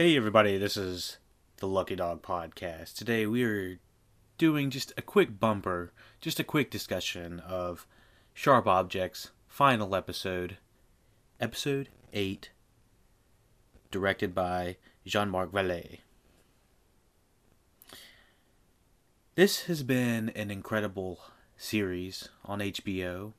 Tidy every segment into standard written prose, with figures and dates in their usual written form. Hey everybody, this is the Lucky Dog Podcast. Today we're doing just a quick bumper, just a quick discussion of Sharp Objects, final episode, episode 8, directed by Jean-Marc Vallée. This has been an incredible series on HBO.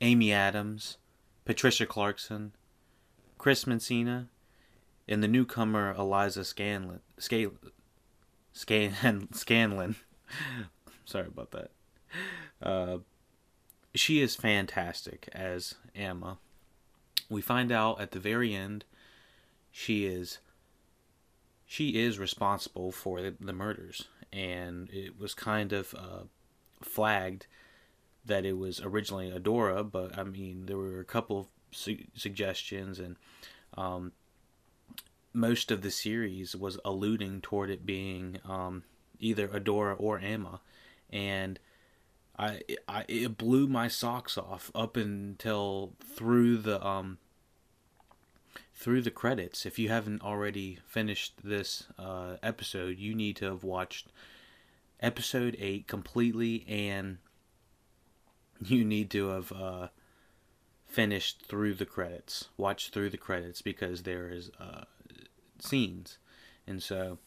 Amy Adams, Patricia Clarkson, Chris Messina, and the newcomer Eliza Scanlan. Sorry about that. She is fantastic as Amma. We find out at the very end she is responsible for the murders, and it was kind of flagged that it was originally Adora, but I mean there were a couple of suggestions and most of the series was alluding toward it being either Adora or Amma, and it blew my socks off up until through the credits. If you haven't already finished this episode, you need to have watched episode 8 completely, and you need to have finished through the credits, watched through the credits, because there is scenes. And so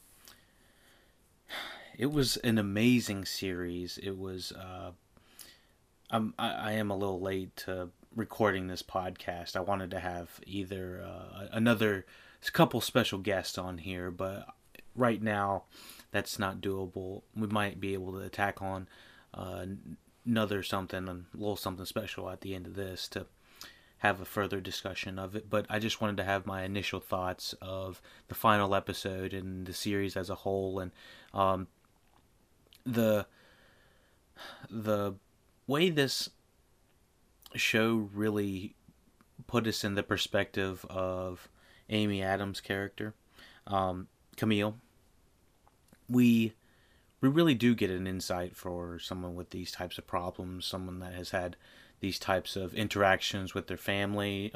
it was an amazing series. It was I am a little late to recording this podcast. I wanted to have either another couple special guests on here, but right now that's not doable. We might be able to tack on another something, a little something special at the end of this to have a further discussion of it, but I just wanted to have my initial thoughts of the final episode and the series as a whole, and the way this show really put us in the perspective of Amy Adams' character, Camille. We really do get an insight for someone with these types of problems, someone that has had these types of interactions with their family,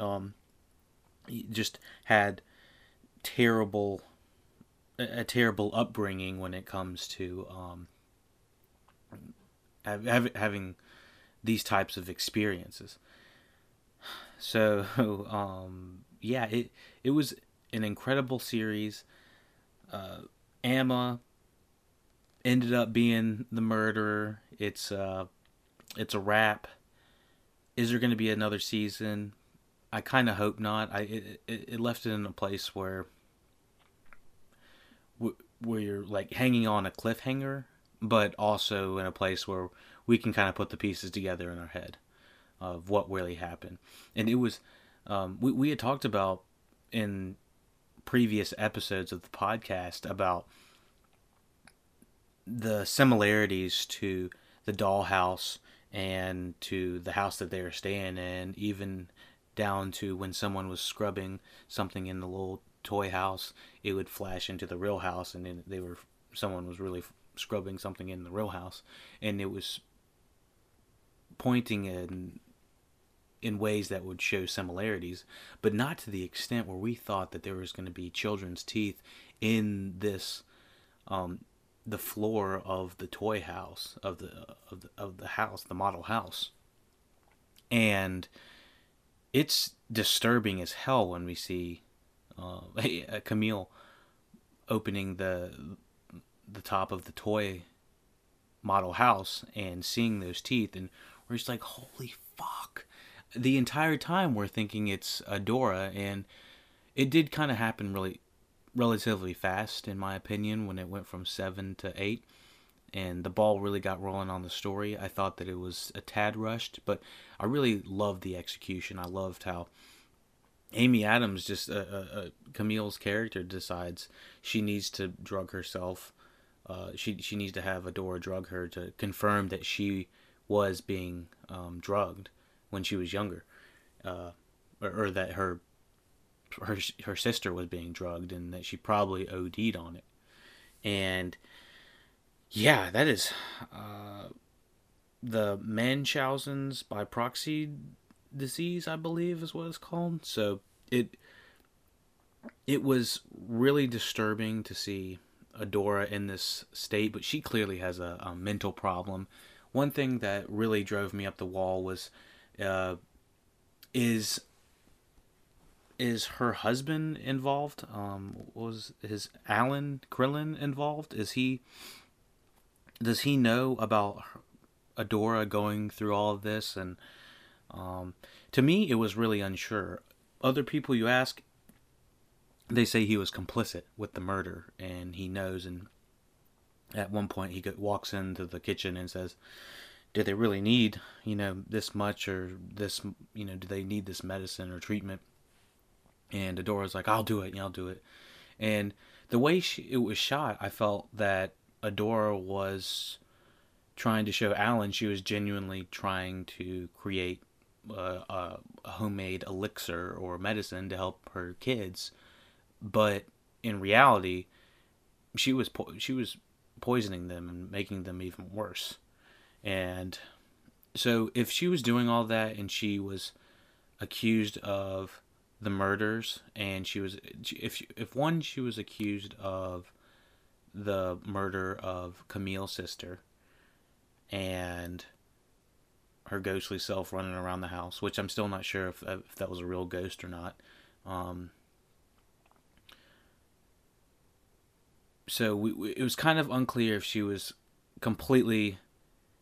just had a terrible upbringing when it comes to having these types of experiences. So yeah, it was an incredible series. Amma ended up being the murderer. It's a wrap. Is there going to be another season? I kind of hope not. It left it in a place where you're like hanging on a cliffhanger, but also in a place where we can kind of put the pieces together in our head of what really happened. And it was we had talked about in previous episodes of the podcast about the similarities to the dollhouse and to the house that they were staying in, even down to when someone was scrubbing something in the little toy house, it would flash into the real house, and then someone was really scrubbing something in the real house, and it was pointing in ways that would show similarities, but not to the extent where we thought that there was going to be children's teeth in this the floor of the toy house, of the house, the model house. And it's disturbing as hell when we see Camille opening the top of the toy model house and seeing those teeth, and we're just like, holy fuck. The entire time we're thinking it's Adora, and it did kind of happen really relatively fast, in my opinion, when it went from 7 to 8, and the ball really got rolling on the story. I thought that it was a tad rushed, but I really loved the execution. I loved how Amy Adams, just Camille's character, decides she needs to drug herself. She needs to have Adora drug her to confirm that she was being drugged when she was younger, or that her sister was being drugged and that she probably OD'd on it. And yeah, that is the Munchausen's by proxy disease, I believe is what it's called. So it It was really disturbing to see Adora in this state, but she clearly has a mental problem. One thing that really drove me up the wall was, is her husband involved? Was his Alan Crellin involved? Does he know about Adora going through all of this? And to me, it was really unsure. Other people you ask, they say he was complicit with the murder, and he knows. And at one point, he walks into the kitchen and says, "Did they really need, this much, or this, do they need this medicine or treatment?" And Adora's like, "I'll do it, I'll do it." And the way it was shot, I felt that Adora was trying to show Alan she was genuinely trying to create a homemade elixir or medicine to help her kids. But in reality, she was poisoning them and making them even worse. And so if she was doing all that and she was accused of the murders, and she was accused of the murder of Camille's sister and her ghostly self running around the house, which I'm still not sure if that was a real ghost or not. So it was kind of unclear if she was completely,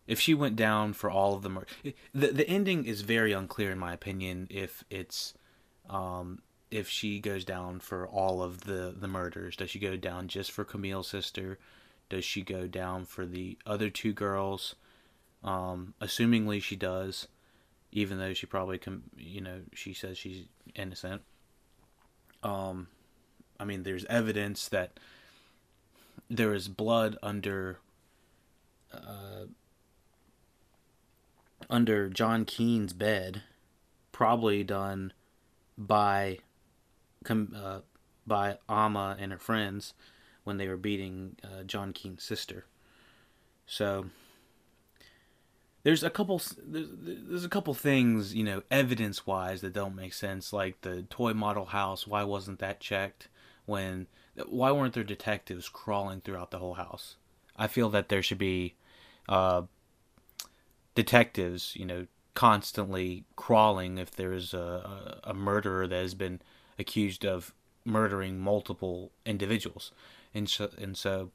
if she went down for all of the murder. The ending is very unclear, in my opinion, if she goes down for all of the murders. Does she go down just for Camille's sister? Does she go down for the other two girls? Assumingly she does, even though she probably she says she's innocent. I mean, there's evidence that there is blood under John Keene's bed, probably done by Amma and her friends when they were beating John Keene's sister. So there's a couple things, evidence-wise, that don't make sense, like the toy model house. Why wasn't that checked? Why weren't there detectives crawling throughout the whole house? I feel that there should be detectives, constantly crawling if there is a murderer that has been accused of murdering multiple individuals. And so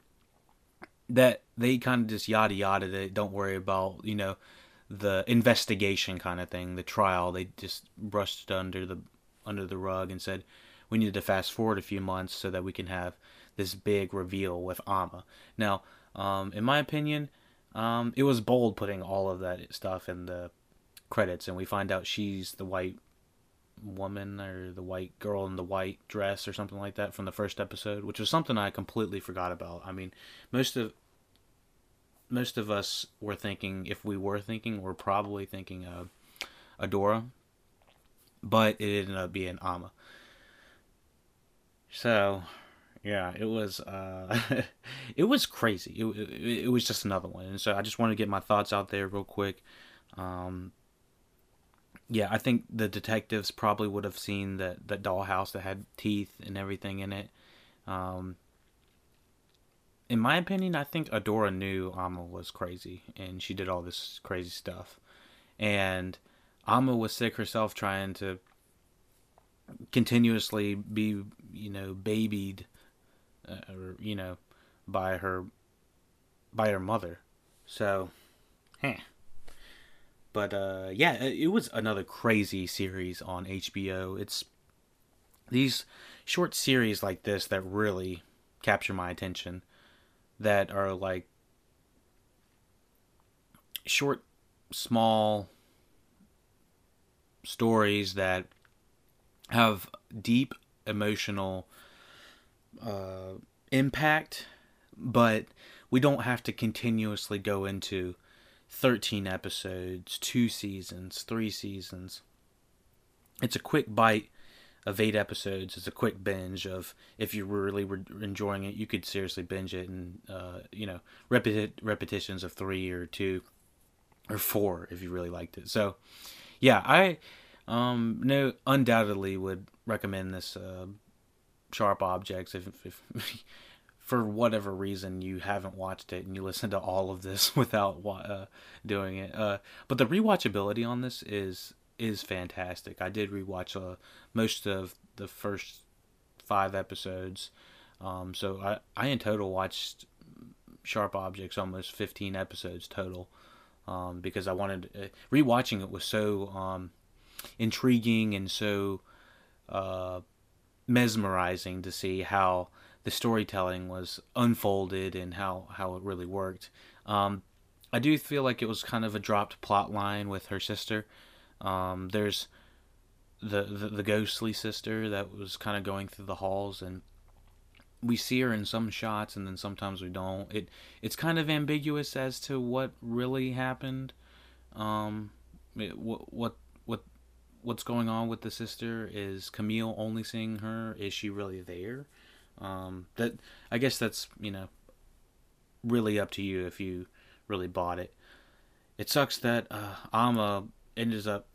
that they kind of just yada yada it. Don't worry about, the investigation kind of thing, the trial. They just brushed under the rug and said, "We need to fast forward a few months so that we can have this big reveal with Amma." Now, in my opinion, it was bold putting all of that stuff in the credits, and we find out she's the white woman or the white girl in the white dress or something like that from the first episode, which was something I completely forgot about. I mean, most of us were thinking, if we were thinking, we're probably thinking of Adora, but it ended up being Amma. So, yeah, it was it was crazy. It was just another one, and so I just want to get my thoughts out there real quick. Yeah, I think the detectives probably would have seen that dollhouse that had teeth and everything in it. In my opinion, I think Adora knew Amma was crazy, and she did all this crazy stuff. And Amma was sick herself, trying to continuously be babied by her mother. So but yeah, it was another crazy series on HBO. It's these short series like this that really capture my attention, that are like short, small stories that have deep emotional impact, but we don't have to continuously go into 13 episodes, 2 seasons, 3 seasons. It's a quick bite of 8 episodes. It's a quick binge of, if you really were enjoying it, you could seriously binge it, and repetitions of 3 or 2 or 4 if you really liked it. So yeah, I undoubtedly would recommend this Sharp Objects, if for whatever reason you haven't watched it and you listen to all of this without doing it. But the rewatchability on this is fantastic. I did rewatch most of the first 5 episodes. So I in total watched Sharp Objects almost 15 episodes total, because I wanted rewatching it was so intriguing and so mesmerizing to see how the storytelling was unfolded and how it really worked. I do feel like it was kind of a dropped plot line with her sister. There's the ghostly sister that was kind of going through the halls, and we see her in some shots and then sometimes we don't. It's kind of ambiguous as to what really happened. What's going on with the sister? Is Camille only seeing her? Is she really there? That I guess that's, really up to you if you really bought it. It sucks that Amma ends up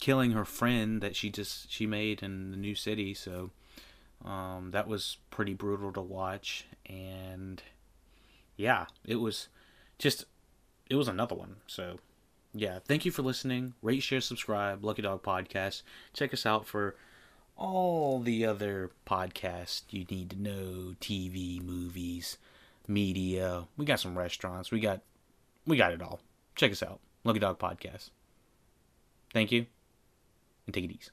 killing her friend that she made in the new city. So that was pretty brutal to watch. And yeah, it was another one. So yeah, thank you for listening. Rate, share, subscribe, Lucky Dog Podcast. Check us out for all the other podcasts you need to know: TV, movies, media. We got some restaurants. We got it all. Check us out, Lucky Dog Podcast. Thank you, and take it easy.